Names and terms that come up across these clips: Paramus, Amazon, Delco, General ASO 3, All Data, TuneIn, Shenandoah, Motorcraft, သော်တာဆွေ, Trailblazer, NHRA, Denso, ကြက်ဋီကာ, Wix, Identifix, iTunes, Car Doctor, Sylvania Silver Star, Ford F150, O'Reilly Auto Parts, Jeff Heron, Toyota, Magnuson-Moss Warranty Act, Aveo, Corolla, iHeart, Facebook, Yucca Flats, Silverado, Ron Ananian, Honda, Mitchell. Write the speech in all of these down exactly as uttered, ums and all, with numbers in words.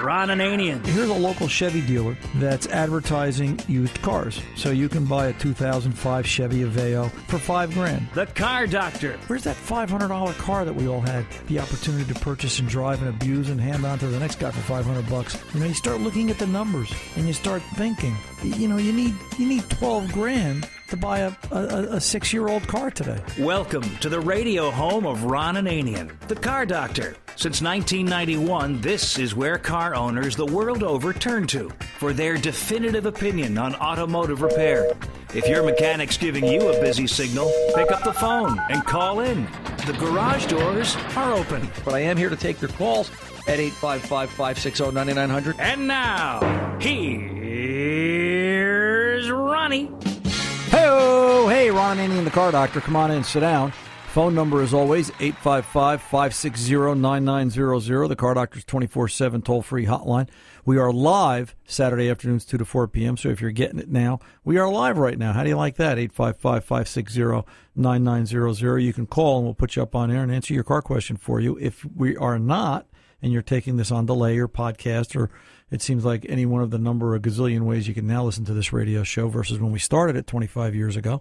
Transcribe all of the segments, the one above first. Ron Ananian. Here's a local Chevy dealer that's advertising used cars. So you can buy a two thousand five Chevy Aveo for five grand. The Car Doctor. Where's that five hundred dollar car that we all had the opportunity to purchase and drive and abuse and hand on to the next guy for five hundred bucks? You know, you start looking at the numbers and you start thinking, you know, you need you need twelve grand to buy a, a, a six-year-old car today. Welcome to the radio home of Ron Ananian, the Car Doctor. Since nineteen ninety-one, this is where car owners the world over turn to for their definitive opinion on automotive repair. If your mechanic's giving you a busy signal, pick up the phone and call in. The garage doors are open. But I am here to take your calls at eight five five, five six zero, nine nine zero zero. And now, here's Ronnie. Hey-oh! Hey, Ron Ananian, the Car Doctor. Come on in, sit down. Phone number, as always, eight five five, five six zero, nine nine zero zero. The Car Doctor's twenty-four seven toll-free hotline. We are live Saturday afternoons, two to four p.m., so if you're getting it now, we are live right now. How do you like that? eight five five, five six zero, nine nine zero zero. You can call, and we'll put you up on air and answer your car question for you. If we are not, and you're taking this on delay or podcast or it seems like any one of the number of gazillion ways you can now listen to this radio show versus when we started it twenty-five years ago.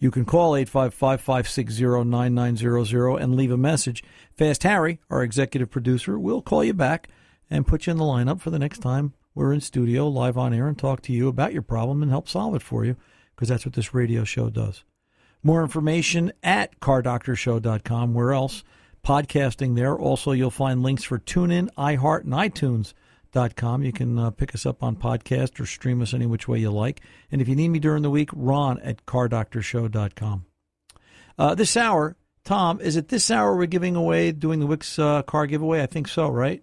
You can call eight five five, five six zero, nine nine zero zero and leave a message. Fast Harry, our executive producer, will call you back and put you in the lineup for the next time we're in studio, live on air, and talk to you about your problem and help solve it for you, because that's what this radio show does. More information at car doctor show dot com. Where else? Podcasting there. Also, you'll find links for TuneIn, iHeart, and iTunes. Dot com. You can uh, pick us up on podcast or stream us any which way you like. And if you need me during the week, Ron at car doctor show dot com. Uh, this hour, Tom, is it this hour we're giving away, doing the Wix uh, car giveaway? I think so, right?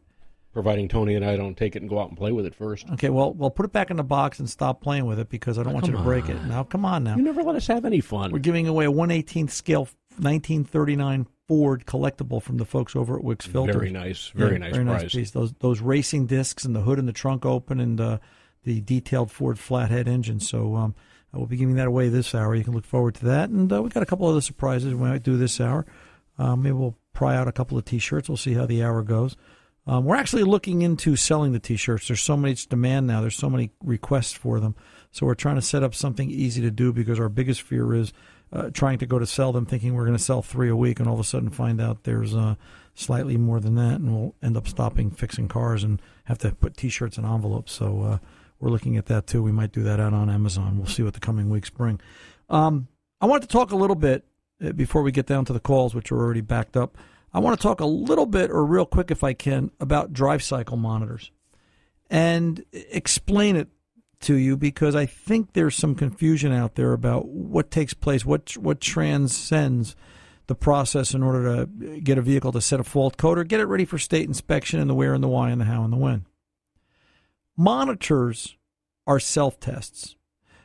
Providing Tony and I don't take it and go out and play with it first. Okay, well, well, put it back in the box and stop playing with it because I don't oh, want you to break on. it. Now, come on now. You never let us have any fun. We're giving away a one eighteenth scale nineteen thirty-nine Ford collectible from the folks over at Wix Filter. Very nice, very yeah, nice very prize. Nice piece. Those those racing discs and the hood and the trunk open and uh, the detailed Ford flathead engine. So um, I will be giving that away this hour. You can look forward to that. And uh, we got a couple other surprises we might do this hour. Um, maybe we'll pry out a couple of T-shirts. We'll see how the hour goes. Um, we're actually looking into selling the T-shirts. There's so much demand now. There's so many requests for them. So we're trying to set up something easy to do because our biggest fear is Uh, trying to go to sell them, thinking we're going to sell three a week, and all of a sudden find out there's uh, slightly more than that, and we'll end up stopping fixing cars and have to put T-shirts in envelopes. So uh, we're looking at that, too. We might do that out on Amazon. We'll see what the coming weeks bring. Um, I wanted to talk a little bit, uh, before we get down to the calls, which are already backed up, I want to talk a little bit, or real quick if I can, about drive cycle monitors and explain it to you, because I think there's some confusion out there about what takes place, what what transcends the process in order to get a vehicle to set a fault code or get it ready for state inspection, and the where and the why and the how and the when. Monitors are self-tests.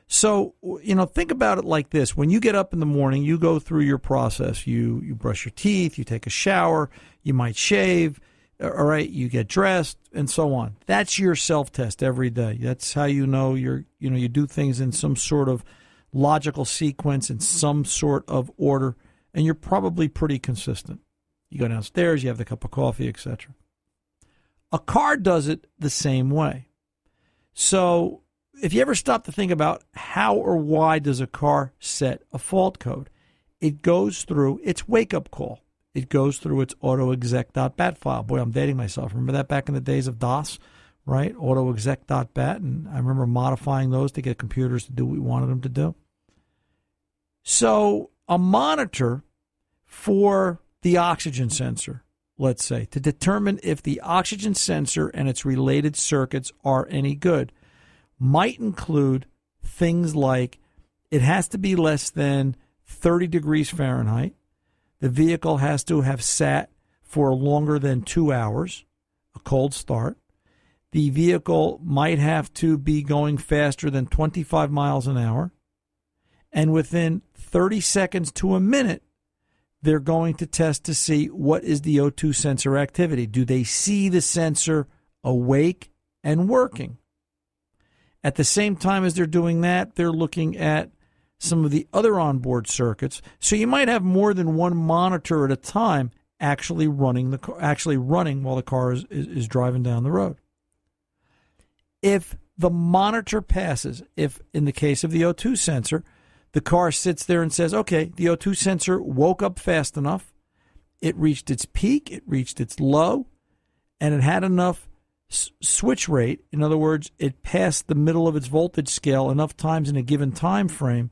So, you know, think about it like this. When you get up in the morning, you go through your process. You, you brush your teeth, you take a shower, you might shave, all right, you get dressed, and so on. That's your self-test every day. That's how you know you're, you know, you do things in some sort of logical sequence, in some sort of order, and you're probably pretty consistent. You go downstairs, you have the cup of coffee, et cetera. A car does it the same way. So if you ever stop to think about how or why does a car set a fault code, it goes through its wake-up call. It goes through its autoexec.bat file. Boy, I'm dating myself. Remember that back in the days of DOS, right? autoexec.bat, and I remember modifying those to get computers to do what we wanted them to do. So a monitor for the oxygen sensor, let's say, to determine if the oxygen sensor and its related circuits are any good, might include things like it has to be less than thirty degrees Fahrenheit, the vehicle has to have sat for longer than two hours, a cold start. The vehicle might have to be going faster than twenty-five miles an hour. And within thirty seconds to a minute, they're going to test to see what is the O two sensor activity. Do they see the sensor awake and working? At the same time as they're doing that, they're looking at some of the other onboard circuits, so you might have more than one monitor at a time actually running the actually running while the car is, is, is driving down the road. If the monitor passes, if in the case of the O two sensor, the car sits there and says, okay, the O two sensor woke up fast enough, it reached its peak, it reached its low, and it had enough s- switch rate. In other words, it passed the middle of its voltage scale enough times in a given time frame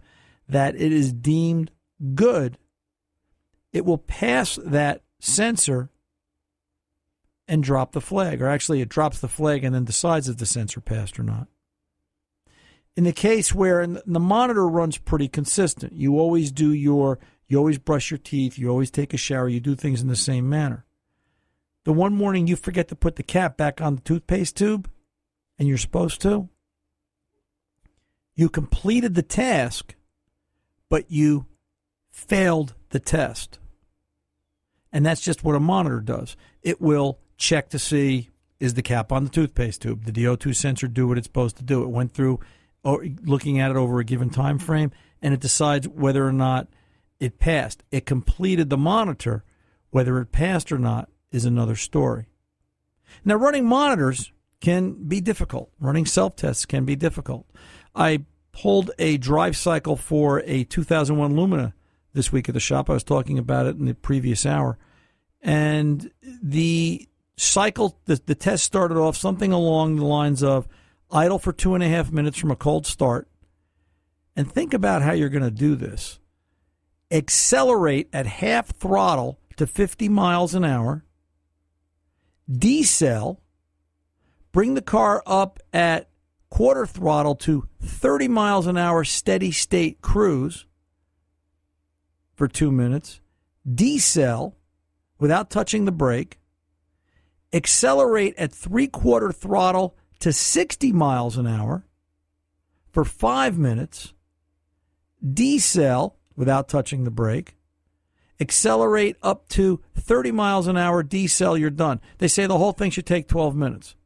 that it is deemed good. It will pass that sensor and drop the flag, or actually it drops the flag and then decides if the sensor passed or not. In the case where and the monitor runs pretty consistent, you always do your, you always brush your teeth, you always take a shower, you do things in the same manner. The one morning you forget to put the cap back on the toothpaste tube, and you're supposed to, you completed the task, but you failed the test. And that's just what a monitor does. It will check to see, is the cap on the toothpaste tube? Did the O two sensor do what it's supposed to do? It went through looking at it over a given time frame, and it decides whether or not it passed. It completed the monitor. Whether it passed or not is another story. Now, running monitors can be difficult. Running self-tests can be difficult. I pulled a drive cycle for a two thousand one Lumina this week at the shop. I was talking about it in the previous hour. And the cycle, the, the test started off something along the lines of idle for two and a half minutes from a cold start. And think about how you're going to do this. Accelerate at half throttle to fifty miles an hour. Decel. Bring the car up at quarter throttle to thirty miles an hour steady state cruise for two minutes. Decel without touching the brake. Accelerate at three-quarter throttle to sixty miles an hour for five minutes. Decel without touching the brake. Accelerate up to thirty miles an hour. Decel, you're done. They say the whole thing should take twelve minutes.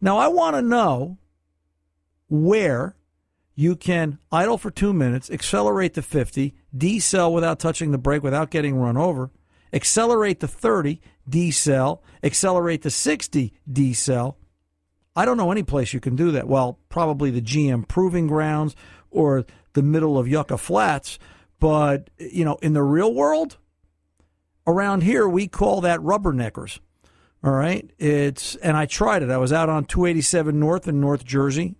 Now, I want to know where you can idle for two minutes, accelerate to fifty, decel without touching the brake, without getting run over, accelerate to thirty, decel, accelerate to sixty, decel. I don't know any place you can do that. Well, probably the G M Proving Grounds or the middle of Yucca Flats, but, you know, in the real world, around here, we call that rubberneckers, all right? It's, and I tried it. I was out on two eighty-seven North in North Jersey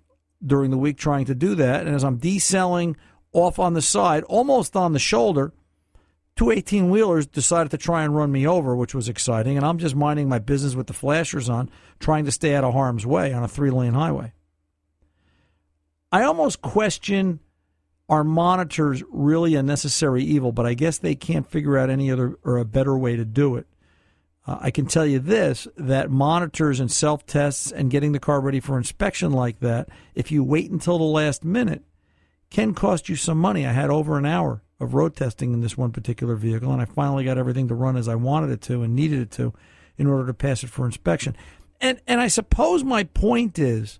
during the week trying to do that, and as I'm decelling off on the side, almost on the shoulder, two eighteen-wheelers decided to try and run me over, which was exciting, and I'm just minding my business with the flashers on, trying to stay out of harm's way on a three-lane highway. I almost question, are monitors really a necessary evil? But I guess they can't figure out any other or a better way to do it. Uh, I can tell you this, that monitors and self-tests and getting the car ready for inspection like that, if you wait until the last minute, can cost you some money. I had over an hour of road testing in this one particular vehicle, and I finally got everything to run as I wanted it to and needed it to in order to pass it for inspection. And and I suppose my point is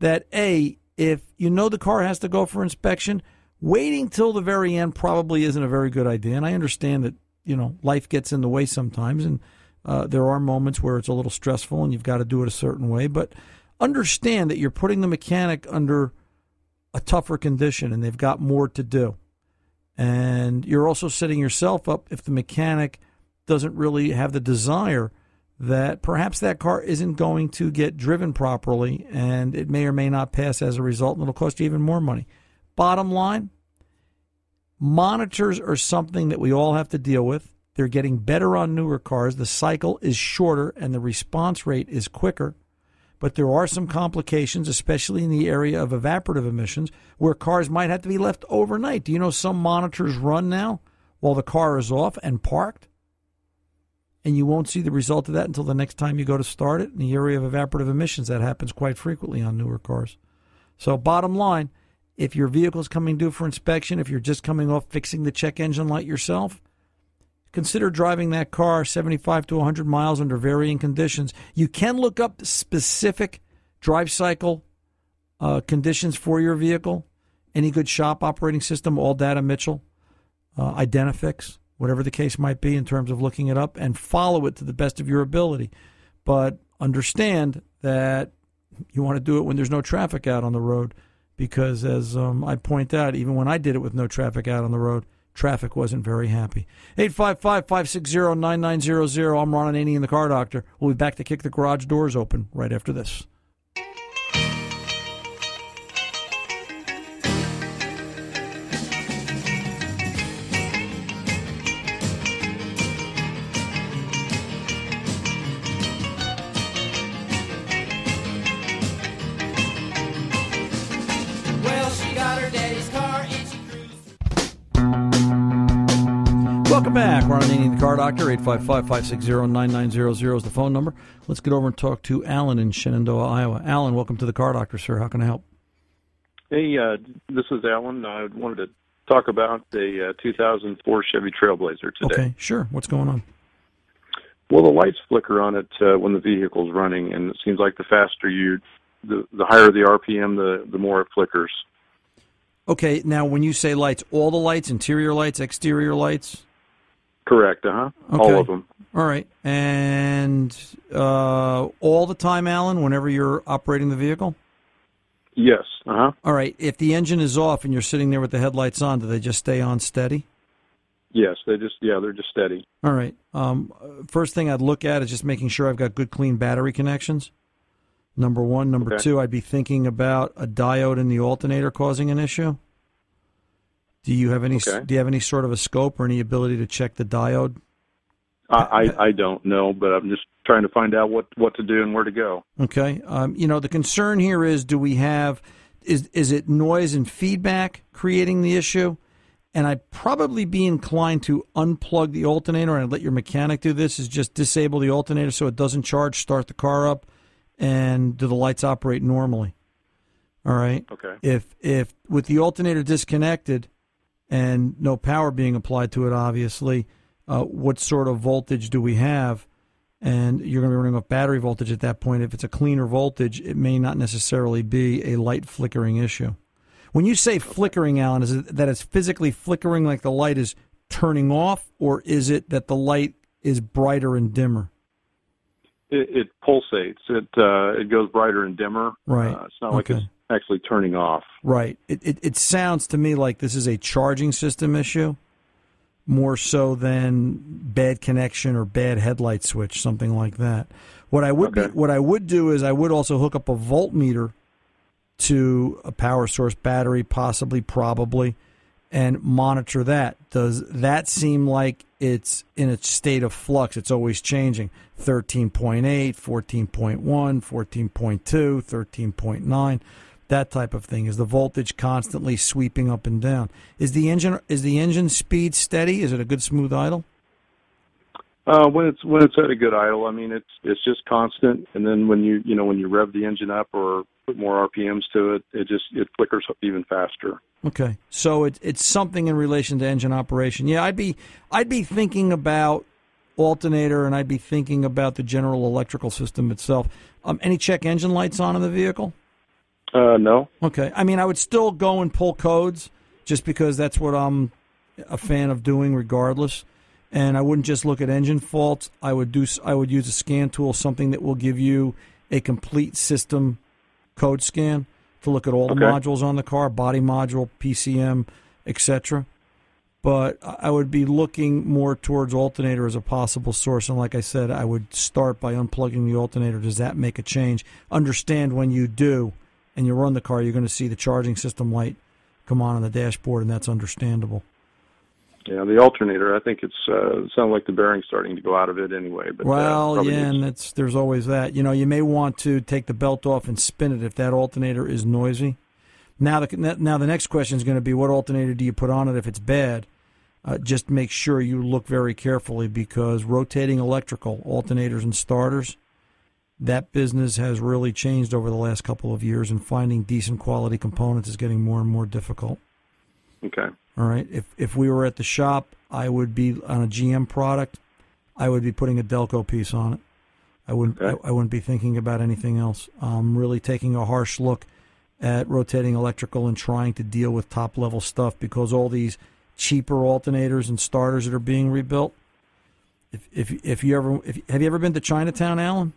that, A, if you know the car has to go for inspection, waiting till the very end probably isn't a very good idea. And I understand that, you know, life gets in the way sometimes, and Uh, there are moments where it's a little stressful and you've got to do it a certain way, but understand that you're putting the mechanic under a tougher condition and they've got more to do. And you're also setting yourself up if the mechanic doesn't really have the desire that perhaps that car isn't going to get driven properly and it may or may not pass as a result, and it'll cost you even more money. Bottom line, monitors are something that we all have to deal with. They're getting better on newer cars. The cycle is shorter and the response rate is quicker. But there are some complications, especially in the area of evaporative emissions, where cars might have to be left overnight. Do you know some monitors run now while the car is off and parked? And you won't see the result of that until the next time you go to start it. In the area of evaporative emissions, that happens quite frequently on newer cars. So bottom line, if your vehicle's coming due for inspection, if you're just coming off fixing the check engine light yourself, consider driving that car seventy-five to one hundred miles under varying conditions. You can look up specific drive cycle uh, conditions for your vehicle. Any good shop operating system, All Data, Mitchell, uh, Identifix, whatever the case might be in terms of looking it up, and follow it to the best of your ability. But understand that You want to do it when there's no traffic out on the road, because as um, I point out, even when I did it with no traffic out on the road, traffic wasn't very happy. eight five five, five six zero, nine nine zero zero. I'm Ron Ananian, the Car Doctor. We'll be back to kick the garage doors open right after this. Ron Ananian, the Car Doctor. Eight five five, five six zero, nine nine zero zero is the phone number. Let's get over and talk to Alan in Shenandoah, Iowa. Alan, welcome to the Car Doctor, sir. How can I help? Hey, uh, this is Alan. I wanted to talk about the uh, two thousand four Chevy Trailblazer today. Okay, sure. What's going on? Well, the lights flicker on it uh, when the vehicle's running, and it seems like the faster you, the, the higher the R P M, the, the more it flickers. Okay, now when you say lights, all the lights, interior lights, exterior lights? Correct, uh-huh. Okay. All of them. All right. And uh, all the time, Alan, whenever you're operating the vehicle? Yes, uh-huh. All right. If the engine is off and you're sitting there with the headlights on, do they just stay on steady? Yes, they just, yeah, they're just steady. All right. Um, first thing I'd look at is just making sure I've got good, clean battery connections, number one. Number okay. two, I'd be thinking about a diode in the alternator causing an issue. Do you have any? Okay. Do you have any sort of a scope or any ability to check the diode? I, I, I don't know, but I'm just trying to find out what, what to do and where to go. Okay, um, you know the concern here is: do we have? Is is it noise and feedback creating the issue? And I'd probably be inclined to unplug the alternator, and I'd let your mechanic do this: is just disable the alternator so it doesn't charge, start the car up, and do the lights operate normally? All right. Okay. If if with the alternator disconnected and no power being applied to it, obviously, uh, what sort of voltage do we have? And you're going to be running off battery voltage at that point. If it's a cleaner voltage, it may not necessarily be a light flickering issue. When you say flickering, Alan, is it that it's physically flickering like the light is turning off, or is it that the light is brighter and dimmer? It, it pulsates. It uh, it goes brighter and dimmer. Right. Uh, it's not okay. like it's actually turning off. Right. It, it it sounds to me like this is a charging system issue more so than bad connection or bad headlight switch, something like that. What I would okay. be, what I would do is I would also hook up a voltmeter to a power source battery, possibly, probably, and monitor that. Does that seem like it's in a state of flux? It's always changing. thirteen point eight, fourteen point one, fourteen point two, thirteen point nine. That type of thing. Is the voltage constantly sweeping up and down? Is the engine is the engine speed steady? Is it a good smooth idle? Uh, when it's when it's at a good idle, I mean it's it's just constant. And then when you you know when you rev the engine up or put more R P Ms to it, it just it flickers up even faster. Okay, so it's it's something in relation to engine operation. Yeah, I'd be I'd be thinking about alternator, and I'd be thinking about the general electrical system itself. Um, any check engine lights on in the vehicle? Uh, no. Okay. I mean, I would still go and pull codes just because that's what I'm a fan of doing regardless. And I wouldn't just look at engine faults. I would do. I would use a scan tool, something that will give you a complete system code scan to look at all okay. the modules on the car, body module, P C M, et cetera. But I would be looking more towards alternator as a possible source. And like I said, I would start by unplugging the alternator. Does that make a change? Understand when you do and you run the car, you're going to see the charging system light come on on the dashboard, and that's understandable. Yeah, the alternator, I think it's uh, it sounds like the bearing's starting to go out of it anyway. But well, yeah, needs... and it's, there's always that. You know, you may want to take the belt off and spin it if that alternator is noisy. Now the, now the next question is going to be, what alternator do you put on it if it's bad? Uh, just make sure you look very carefully, because rotating electrical, alternators and starters, that business has really changed over the last couple of years, and finding decent quality components is getting more and more difficult. Okay. All right. If if we were at the shop, I would be on a G M product. I would be putting a Delco piece on it. I wouldn't. Okay. I, I wouldn't be thinking about anything else. I'm really taking a harsh look at rotating electrical and trying to deal with top level stuff, because all these cheaper alternators and starters that are being rebuilt. If if if you ever if have you ever been to Chinatown, Alan?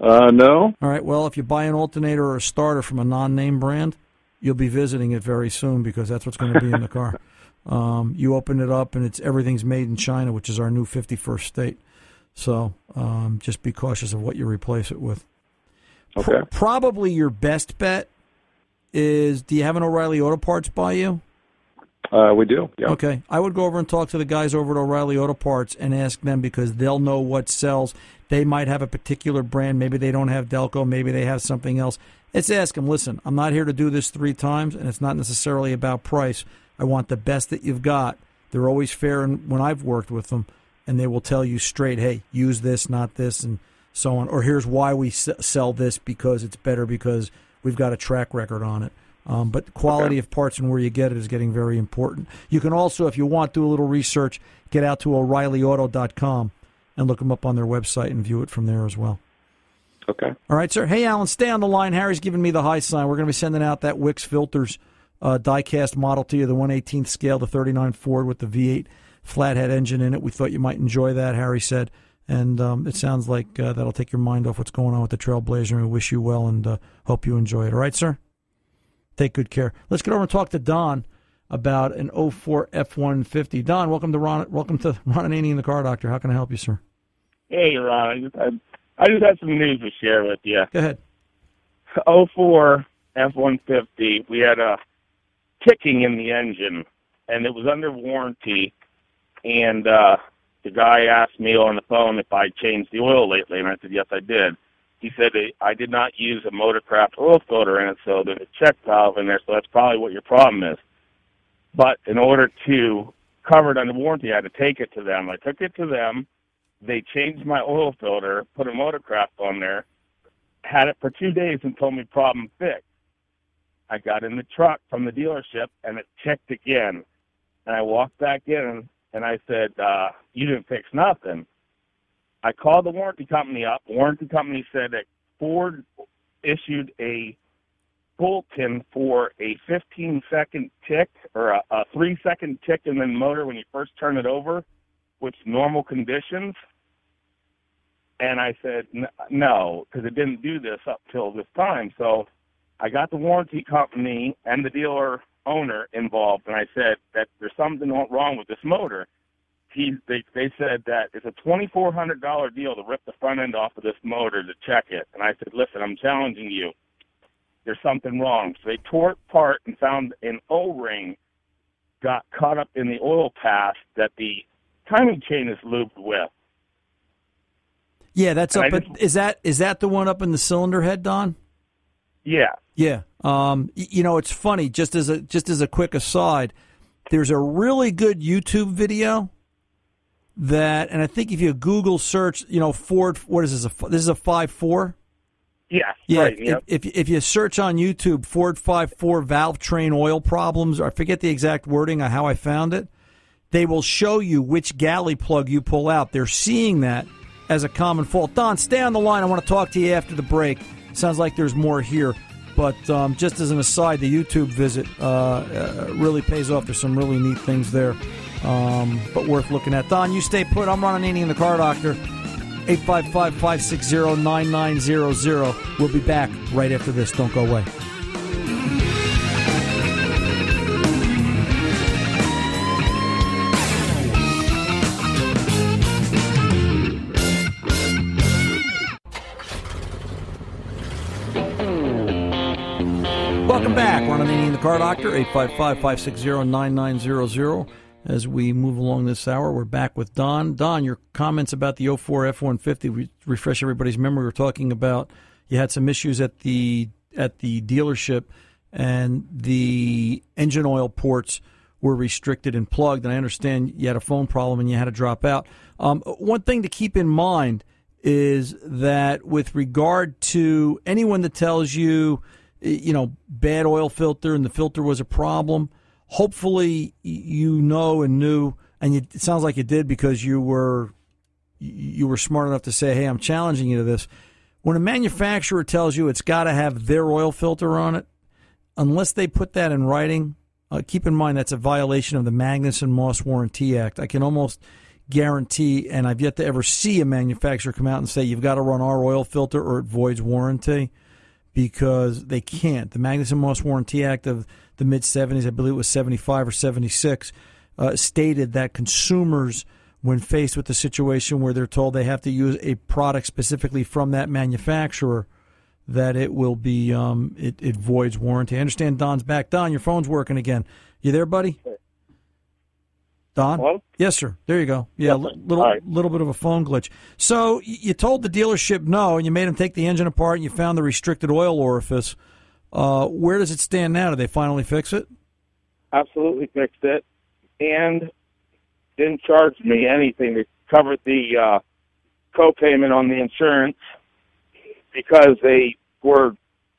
Uh, no. All right, well, if you buy an alternator or a starter from a non-name brand, you'll be visiting it very soon because that's what's going to be in the car. Um, you open it up, and it's everything's made in China, which is our new fifty-first state. So um, just be cautious of what you replace it with. Okay. Pro- probably your best bet is, do you have an O'Reilly Auto Parts by you? Uh, we do, yeah. Okay. I would go over and talk to the guys over at O'Reilly Auto Parts and ask them because they'll know what sells. They might have a particular brand. Maybe they don't have Delco. Maybe they have something else. Let's ask them, listen, I'm not here to do this three times, and it's not necessarily about price. I want the best that you've got. They're always fair when I've worked with them, and they will tell you straight, hey, use this, not this, and so on. Or here's why we sell this because it's better because we've got a track record on it. Um, but the quality okay. of parts and where you get it is getting very important. You can also, if you want, do a little research, get out to O'Reilly Auto dot com and look them up on their website and view it from there as well. Okay. All right, sir. Hey, Alan, stay on the line. Harry's giving me the high sign. We're going to be sending out that Wix Filters uh, die-cast model to you, the one eighteenth scale, the thirty-nine Ford with the V eight flathead engine in it. We thought you might enjoy that, Harry said. And um, it sounds like uh, that'll take your mind off what's going on with the Trailblazer. We wish you well and uh, hope you enjoy it. All right, sir? Take good care. Let's get over and talk to Don about an oh four F one fifty. Don, welcome to Ron. Welcome to Ron Ananian, the Car Doctor. How can I help you, sir? Hey, Ron. I just have some news to share with you. Go ahead. oh four F one fifty. We had a ticking in the engine, and it was under warranty. And uh, the guy asked me on the phone if I changed the oil lately, and I said yes, I did. He said, I did not use a Motorcraft oil filter in it, so there's a check valve in there, so that's probably what your problem is. But in order to cover it under warranty, I had to take it to them. I took it to them. They changed my oil filter, put a Motorcraft on there, had it for two days and told me problem fixed. I got in the truck from the dealership, and it checked again. And I walked back in, and I said, uh, you didn't fix nothing. I called the warranty company up. The warranty company said that Ford issued a bulletin for a fifteen-second tick or a, a three-second tick in the motor when you first turn it over, which normal conditions. And I said, no, because it didn't do this up till this time. So I got the warranty company and the dealer owner involved, and I said that there's something wrong with this motor. He, they, they said that it's a twenty-four hundred dollars deal to rip the front end off of this motor to check it. And I said, listen, I'm challenging you. There's something wrong. So they tore it apart and found an O-ring got caught up in the oil pass that the timing chain is lubed with. Yeah, that's and up. Just, is that is that the one up in the cylinder head, Don? Yeah. Yeah. Um, you know, it's funny. Just as a just as a quick aside, there's a really good YouTube video. That, and I think if you Google search, you know, Ford, what is this? A, this is a five four? Yeah. Yeah. Right, yep. if, if, if you search on YouTube, Ford five four valve train oil problems, or I forget the exact wording on how I found it, they will show you which galley plug you pull out. They're seeing that as a common fault. Don, stay on the line. I want to talk to you after the break. Sounds like there's more here. But um, just as an aside, the YouTube visit uh, uh, really pays off. There's some really neat things there. Um, but worth looking at. Don, you stay put. I'm Ron Ananian, the Car Doctor. eight five five, five six zero, nine nine zero zero. We'll be back right after this. Don't go away. Welcome back. Ron Ananian, the Car Doctor. eight five five, five six zero, nine nine zero zero. As we move along this hour, we're back with Don. Don, your comments about the oh four F one fifty, we refresh everybody's memory. We were talking about you had some issues at the at the dealership, and the engine oil ports were restricted and plugged. And I understand you had a phone problem and you had to drop out. Um, one thing to keep in mind is that with regard to anyone that tells you, you know, bad oil filter and the filter was a problem, hopefully you know and knew, and you, it sounds like you did because you were you were smart enough to say, hey, I'm challenging you to this. When a manufacturer tells you it's got to have their oil filter on it, unless they put that in writing, uh, keep in mind that's a violation of the Magnuson-Moss Warranty Act. I can almost guarantee, and I've yet to ever see a manufacturer come out and say, you've got to run our oil filter or it voids warranty, because they can't. The Magnuson-Moss Warranty Act of the mid-seventies, I believe it was seventy-five or seventy-six, uh, stated that consumers, when faced with a situation where they're told they have to use a product specifically from that manufacturer, that it will be, um, it, it voids warranty. I understand Don's back. Don, your phone's working again. You there, buddy? Don? Hello? Yes, sir. There you go. Yeah, yes, little right. little bit of a phone glitch. So you told the dealership no, and you made them take the engine apart, and you found the restricted oil orifice. Uh, where does it stand now? Did they finally fix it? Absolutely fixed it, and didn't charge me anything. They covered the uh, co-payment on the insurance because they were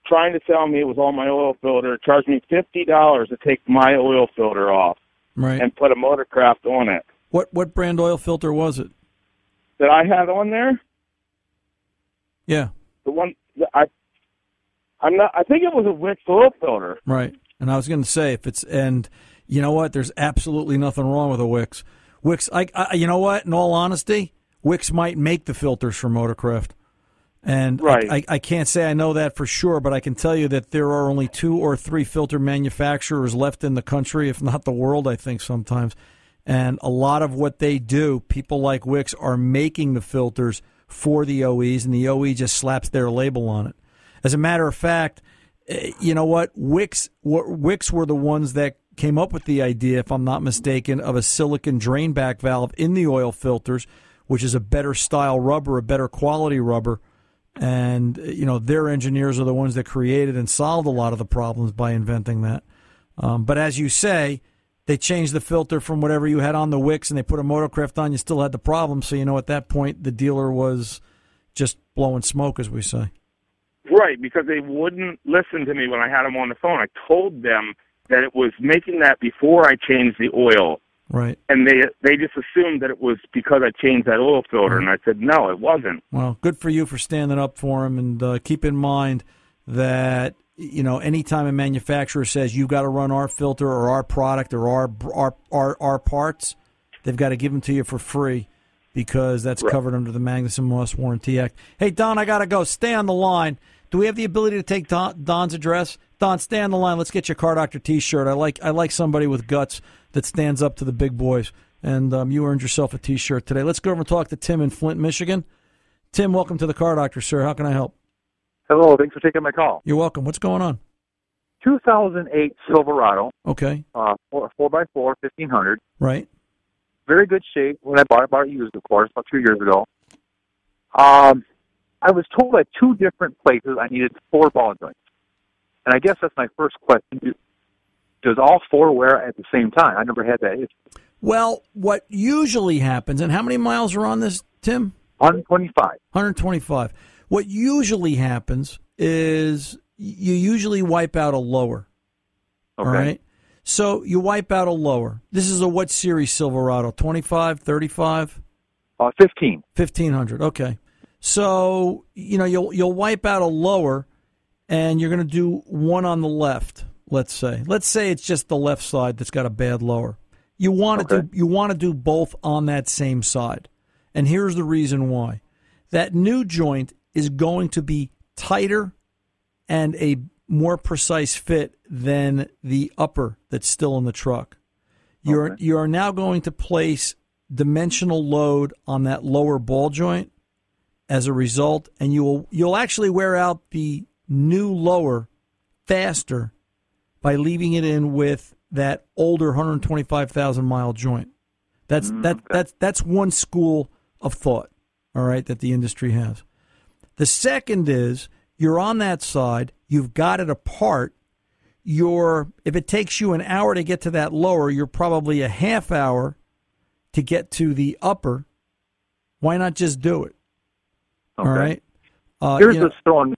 trying to tell me it was all my oil filter. Charged me fifty dollars to take my oil filter off. Right. And put a Motorcraft on it. What what brand oil filter was it that I had on there? Yeah, the one that I I'm not. I think it was a Wix oil filter. Right. And I was going to say if it's and you know what, there's absolutely nothing wrong with a Wix. Wix, I, I you know what? In all honesty, Wix might make the filters for Motorcraft, and right. I, I I can't say I know that for sure, but I can tell you that there are only two or three filter manufacturers left in the country, if not the world, I think sometimes. And a lot of what they do, people like Wix are making the filters for the O Es, and the O E just slaps their label on it. As a matter of fact, you know what? Wix, Wix were the ones that came up with the idea, if I'm not mistaken, of a silicon drain back valve in the oil filters, which is a better style rubber, a better quality rubber. And, you know, their engineers are the ones that created and solved a lot of the problems by inventing that. Um, but as you say, they changed the filter from whatever you had on the Wix and they put a Motorcraft on, you still had the problem. So, you know, at that point, the dealer was just blowing smoke, as we say. Right, because they wouldn't listen to me when I had them on the phone. I told them that it was making that before I changed the oil. Right. And they they just assumed that it was because I changed that oil filter, and I said, no, it wasn't. Well, good for you for standing up for him, and uh, keep in mind that, you know, anytime a manufacturer says you've got to run our filter or our product or our our our, our parts, they've got to give them to you for free because that's right. covered under the Magnuson-Moss Warranty Act. Hey, Don, I got to go. Stay on the line. Do we have the ability to take Don, Don's address? Don, stay on the line. Let's get your Car Doctor T-shirt. I like I like somebody with guts that stands up to the big boys, and um, you earned yourself a T-shirt today. Let's go over and talk to Tim in Flint, Michigan. Tim, welcome to the Car Doctor, sir. How can I help? Hello. Thanks for taking my call. You're welcome. What's going on? two thousand eight Silverado. Okay. Uh, four, four by four, fifteen hundred. Right. Very good shape. When I bought it, bought it used, of course, about two years ago. Um, I was told at two different places I needed four ball joints. And I guess that's my first question. Does all four wear at the same time? I never had that issue. Well, what usually happens, and how many miles are on this, Tim? one twenty-five. one twenty-five. What usually happens is you usually wipe out a lower. Okay. All right? So you wipe out a lower. This is a what series Silverado? twenty-five, thirty-five? Uh, fifteen. fifteen hundred, okay. So, you know, you'll you'll wipe out a lower, and you're going to do one on the left. Let's say, let's say it's just the left side that's got a bad lower. You want to okay. do, you want to do both on that same side, and here's the reason why: that new joint is going to be tighter and a more precise fit than the upper that's still in the truck. You're okay. you are now going to place dimensional load on that lower ball joint as a result, and you will you'll actually wear out the new lower faster by leaving it in with that older one hundred twenty-five thousand mile joint. That's mm, that okay. that's that's one school of thought, all right, that the industry has. The second is you're on that side, you've got it apart. You're, if it takes you an hour to get to that lower, you're probably a half hour to get to the upper. Why not just do it? Okay. All right? Uh, Here's you know, the storm.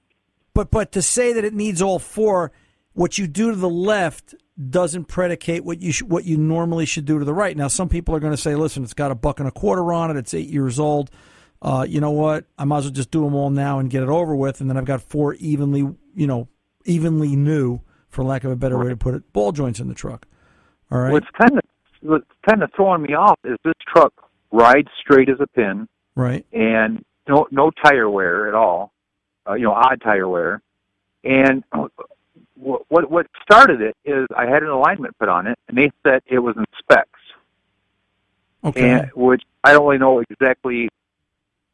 But, but to say that it needs all four... What you do to the left doesn't predicate what you sh- what you normally should do to the right. Now, some people are going to say, listen, it's got a buck and a quarter on it. It's eight years old. Uh, you know what? I might as well just do them all now and get it over with, and then I've got four evenly, you know, evenly new, for lack of a better way to put it, ball joints in the truck. All right. What's kind of what's kind of throwing me off is this truck rides straight as a pin, right? And no no tire wear at all, uh, you know, odd tire wear. And what, what what started it is I had an alignment put on it, and they said it was in specs. Okay. And, which I don't really know exactly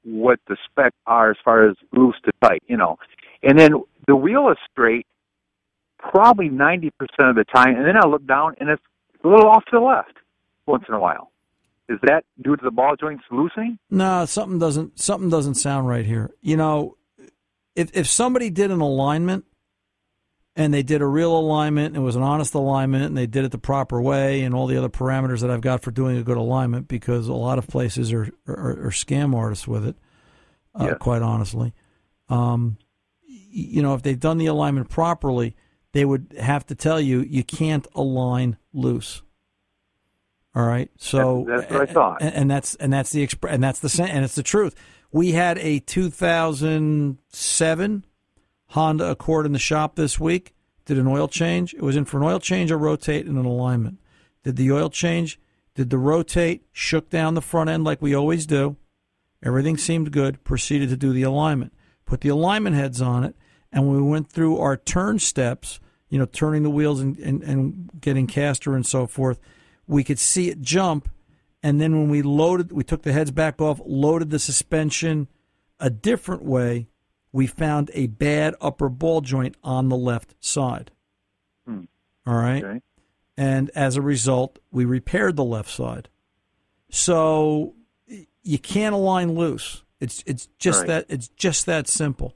what the specs are as far as loose to tight, you know. And then the wheel is straight probably ninety percent of the time, and then I look down, and it's a little off to the left once in a while. Is that due to the ball joints loosening? No, something doesn't something doesn't sound right here. You know, if if somebody did an alignment, and they did a real alignment, and it was an honest alignment, and they did it the proper way, and all the other parameters that I've got for doing a good alignment, because a lot of places are, are, are scam artists with it, uh, yeah. quite honestly. Um, you know, if they've done the alignment properly, they would have to tell you, you can't align loose. All right. So that's, that's what I thought. And, and that's, and that's the, exp- and that's the, and it's the truth. We had a two thousand seven Honda Accord in the shop this week. Did an oil change. It was in for an oil change, a rotate, and an alignment. Did the oil change. Did the rotate. Shook down the front end like we always do. Everything seemed good. Proceeded to do the alignment. Put the alignment heads on it. And when we went through our turn steps, you know, turning the wheels and, and, and getting caster and so forth, we could see it jump. And then when we loaded, we took the heads back off, loaded the suspension a different way, we found a bad upper ball joint on the left side. Hmm. All right? Okay. And as a result, we repaired the left side. So you can't align loose. It's it's just right. that it's just that simple.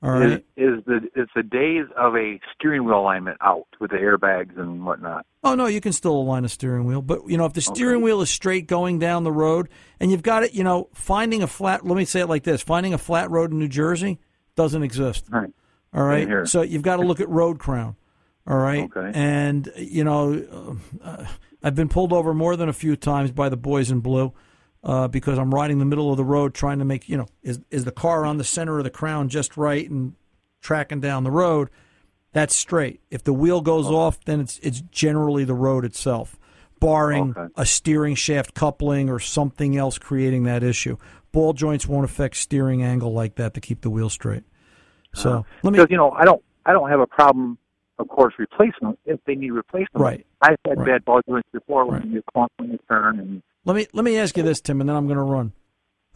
All right. Is, is the is the days of a steering wheel alignment out with the airbags and whatnot? Oh no, you can still align a steering wheel, but you know if the steering okay. wheel is straight going down the road, and you've got it, you know, finding a flat. Let me say it like this: finding a flat road in New Jersey doesn't exist. All right. All right. So you've got to look at road crown. All right. Okay. And you know, uh, I've been pulled over more than a few times by the boys in blue. Uh, because I'm riding the middle of the road trying to make, you know, is is the car on the center of the crown just right and tracking down the road, that's straight. If the wheel goes okay. off, then it's it's generally the road itself, barring okay. a steering shaft coupling or something else creating that issue. Ball joints won't affect steering angle like that to keep the wheel straight. So uh, let me, because, you know, I don't I don't have a problem, of course, replacement if they need replacement. Right. I've had right. bad ball joints before when right. you constantly turn and. Let me let me ask you this, Tim, and then I'm going to run.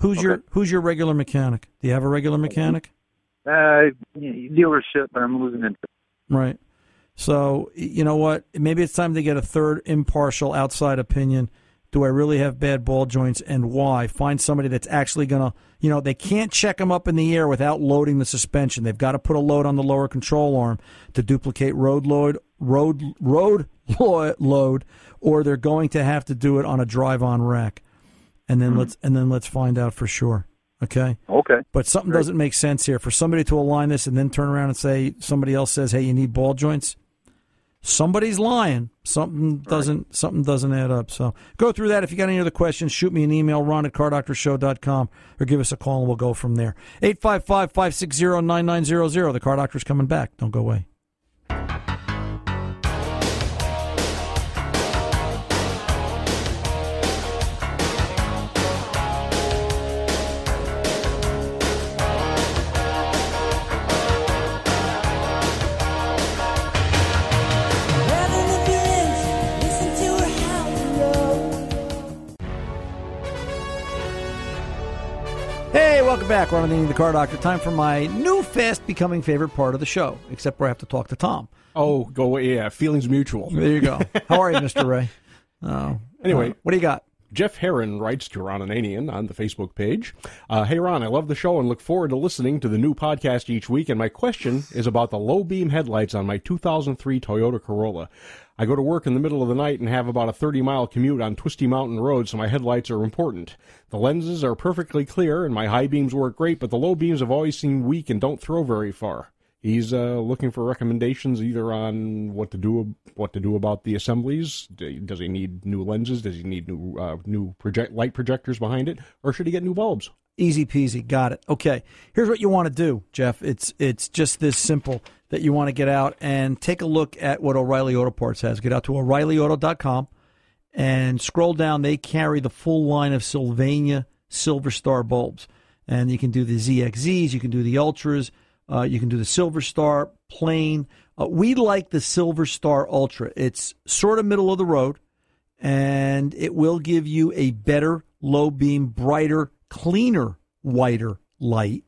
Who's okay. your Who's your regular mechanic? Do you have a regular mechanic? Uh, dealership, but I'm losing interest. Right. So you know what? Maybe it's time to get a third impartial outside opinion. Do I really have bad ball joints, and why? Find somebody that's actually going to, you know, they can't check them up in the air without loading the suspension. They've got to put a load on the lower control arm to duplicate road load, road road load, or they're going to have to do it on a drive-on rack. And then mm-hmm. let's and then let's find out for sure. Okay. Okay. But something Great. doesn't make sense here for somebody to align this and then turn around and say somebody else says, "Hey, you need ball joints." Somebody's lying. Something doesn't right. something doesn't add up. So go through that. If you got any other questions, shoot me an email, Ron at car doctor show dot com, or give us a call, and we'll go from there. eight five five, five six zero, nine nine zero zero. The Car Doctor's coming back. Don't go away. Back. We're on the, the Car Doctor. Time for my new, fast becoming favorite part of the show, except where I have to talk to Tom. Oh, go away. Yeah, feelings mutual. There you go. How are you, Mister Ray? Uh, anyway. Uh, what do you got? Jeff Heron writes to Ron Ananian on the Facebook page. Uh, hey, Ron, I love the show and look forward to listening to the new podcast each week, and my question is about the low beam headlights on my two thousand three Toyota Corolla. I go to work in the middle of the night and have about a thirty-mile commute on twisty mountain roads, so my headlights are important. The lenses are perfectly clear, and my high beams work great, but the low beams have always seemed weak and don't throw very far. He's uh, looking for recommendations either on what to do, what to do about the assemblies. Does he need new lenses? Does he need new uh, new project light projectors behind it, or should he get new bulbs? Easy peasy, got it. Okay, here's what you want to do, Jeff. It's it's just this simple. That you want to get out and take a look at what O'Reilly Auto Parts has. Get out to O'Reilly Auto dot com and scroll down, they carry the full line of Sylvania Silver Star bulbs. And you can do the Z X Zs, you can do the Ultras, uh, you can do the Silver Star, plain. Uh, we like the Silver Star Ultra. It's sort of middle of the road, and it will give you a better low beam, brighter, cleaner, whiter light,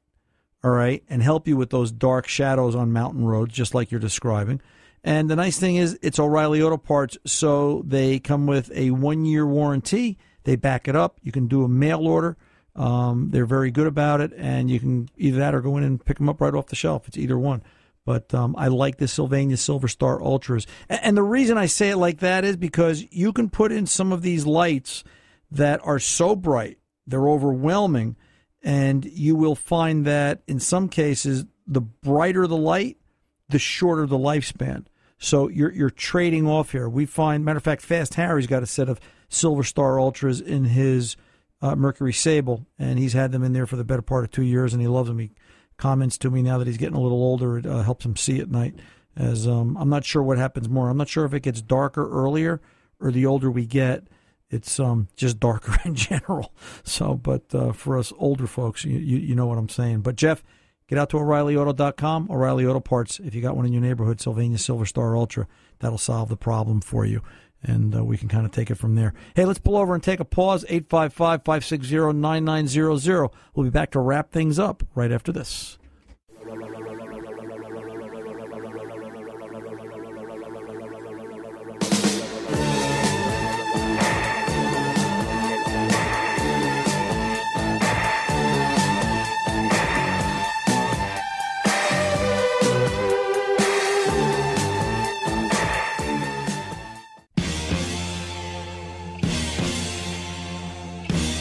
all right, and help you with those dark shadows on mountain roads, just like you're describing. And the nice thing is it's O'Reilly Auto Parts, so they come with a one-year warranty. They back it up. You can do a mail order. Um, they're very good about it, and you can either that or go in and pick them up right off the shelf. It's either one. But um, I like the Sylvania Silver Star Ultras. And, and the reason I say it like that is because you can put in some of these lights that are so bright, they're overwhelming, and you will find that in some cases the brighter the light, the shorter the lifespan. So you're you're trading off here. We find, matter of fact, Fast Harry's got a set of Silver Star Ultras in his uh, Mercury Sable, and he's had them in there for the better part of two years, and he loves them. He comments to me now that he's getting a little older. It uh, helps him see at night. As um, I'm not sure what happens more. I'm not sure if it gets darker earlier or the older we get, it's um, just darker in general. So, but uh, for us older folks, you, you you know what I'm saying. But Jeff, get out to O'Reilly Auto dot com, O'Reilly Auto Parts. If you got one in your neighborhood, Sylvania Silver Star Ultra, that'll solve the problem for you. And uh, we can kind of take it from there. Hey, let's pull over and take a pause. eight five five, five six zero, nine nine zero zero. We'll be back to wrap things up right after this.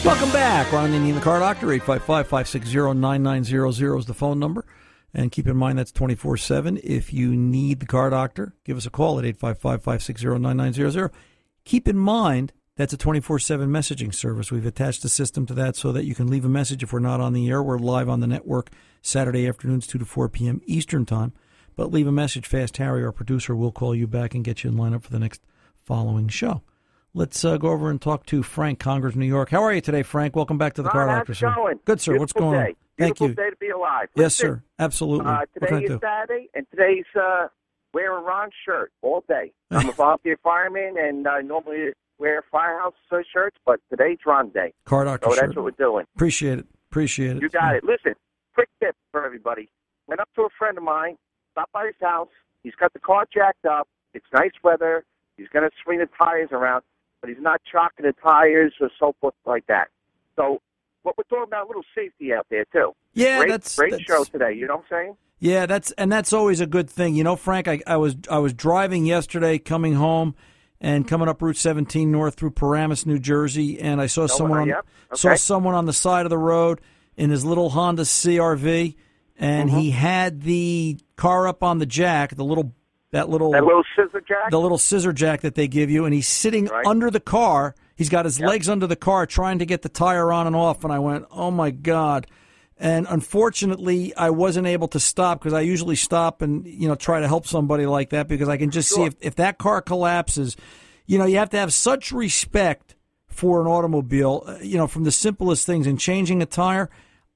Welcome back. Ron Ananian, the Car Doctor. Eight five five, five six zero, nine nine zero zero is the phone number. And keep in mind, that's twenty-four seven. If you need the Car Doctor, give us a call at eight five five, five six zero, nine nine zero zero. Keep in mind, that's a twenty-four seven messaging service. We've attached a system to that so that you can leave a message if we're not on the air. We're live on the network Saturday afternoons, two to four p.m. Eastern Time. But leave a message. Fast Harry, our producer, will call you back and get you in line up for the next following show. Let's uh, go over and talk to Frank, Congress, New York. How are you today, Frank? Welcome back to the Car Doctor. How's it going? Good, sir. What's going on? Thank you. Beautiful day to be alive. Yes, sir. Absolutely. Uh, today is Saturday, and today's uh, wear a Ron shirt all day. I'm a volunteer fireman, and I normally wear firehouse shirts, but today's Ron Day. Car Doctor shirt. So that's what we're doing. Appreciate it. Appreciate it. You got it. Listen, quick tip for everybody. Went up to a friend of mine, stopped by his house. He's got the car jacked up. It's nice weather. He's going to swing the tires around, but he's not chocking the tires or so forth like that. So what we're talking about, a little safety out there, too. Yeah, great, that's... Great that's, show today, you know what I'm saying? Yeah, that's and that's always a good thing. You know, Frank, I, I was I was driving yesterday, coming home, and coming up Route seventeen north through Paramus, New Jersey, and I saw, no someone, one, on, okay. saw someone on the side of the road in his little Honda C R V, and mm-hmm. he had the car up on the jack, the little... That little, that little scissor jack? The little scissor jack that they give you, and he's sitting right under the car. He's got his yep. legs under the car trying to get the tire on and off, and I went, oh, my God. And unfortunately, I wasn't able to stop because I usually stop and, you know, try to help somebody like that because I can just sure. see if, if that car collapses. You know, you have to have such respect for an automobile, you know, from the simplest things in changing a tire.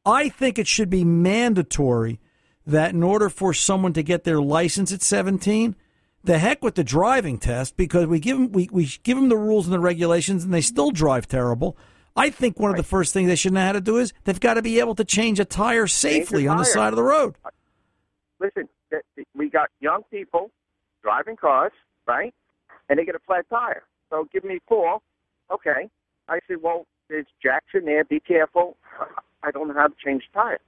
I think it should be mandatory that in order for someone to get their license at seventeen, the heck with the driving test, because we give them, we, we give them the rules and the regulations, and they still drive terrible. I think one right. of the first things they should know how to do is they've got to be able to change a tire safely a tire. on the side of the road. Listen, we got young people driving cars, right, and they get a flat tire. So give me a call. Okay. I said, well, there's jacks in there. Be careful. I don't know how to change a tire.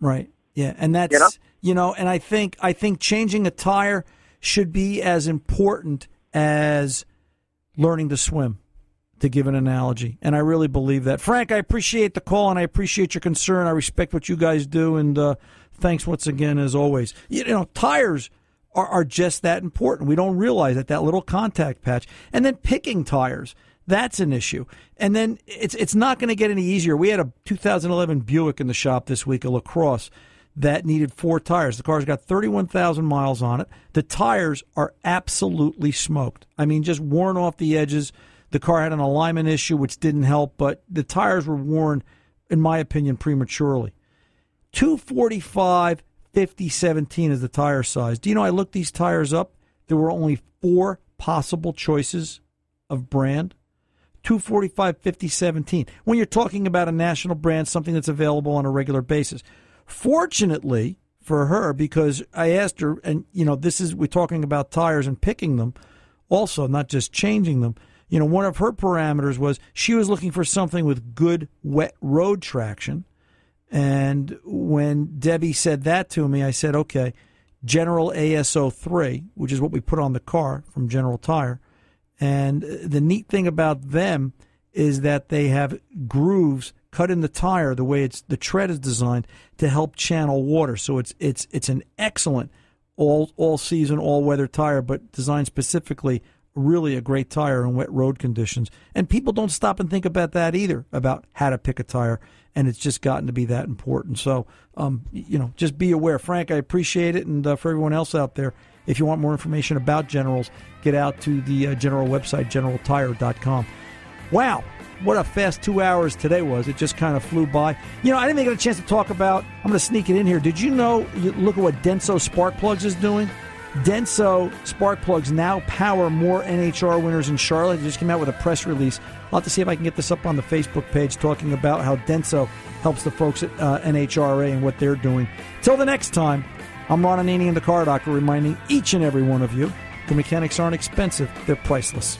Right. Yeah, and that's, you know? you know, and I think I think changing a tire should be as important as learning to swim, to give an analogy. And I really believe that. Frank, I appreciate the call, and I appreciate your concern. I respect what you guys do, and uh, thanks once again, as always. You know, tires are, are just that important. We don't realize that, that little contact patch. And then picking tires, that's an issue. And then it's, it's not going to get any easier. We had a two thousand eleven Buick in the shop this week, a LaCrosse, that needed four tires. The car's got thirty-one thousand miles on it. The tires are absolutely smoked. I mean, just worn off the edges. The car had an alignment issue, which didn't help, but the tires were worn, in my opinion, prematurely. two forty-five fifty seventeen is the tire size. Do you know, I looked these tires up. There were only four possible choices of brand. two forty-five fifty seventeen. When you're talking about a national brand, something that's available on a regular basis. Fortunately for her, because I asked her, and you know, this is, we're talking about tires and picking them also, not just changing them. You know, one of her parameters was she was looking for something with good wet road traction. And when Debbie said that to me, I said, okay, General A S O three, which is what we put on the car from General Tire. And the neat thing about them is that they have grooves cut in the tire the way it's, the tread is designed to help channel water. So it's it's it's an excellent all all season, all weather tire, but designed specifically, really a great tire in wet road conditions. And people don't stop and think about that either, about how to pick a tire, and it's just gotten to be that important. So um, you know, just be aware. Frank, I appreciate it, and uh, for everyone else out there, if you want more information about Generals, get out to the uh, General website, general tire dot com. Wow, what a fast two hours today was. It just kind of flew by. You know, I didn't even get a chance to talk about, I'm going to sneak it in here. Did you know, you look at what Denso Spark Plugs is doing? Denso Spark Plugs now power more N H R winners in Charlotte. They just came out with a press release. I'll have to see if I can get this up on the Facebook page, talking about how Denso helps the folks at uh, N H R A and what they're doing. Till the next time, I'm Ron Ananian, and the Car Doctor, reminding each and every one of you, the mechanics aren't expensive, they're priceless.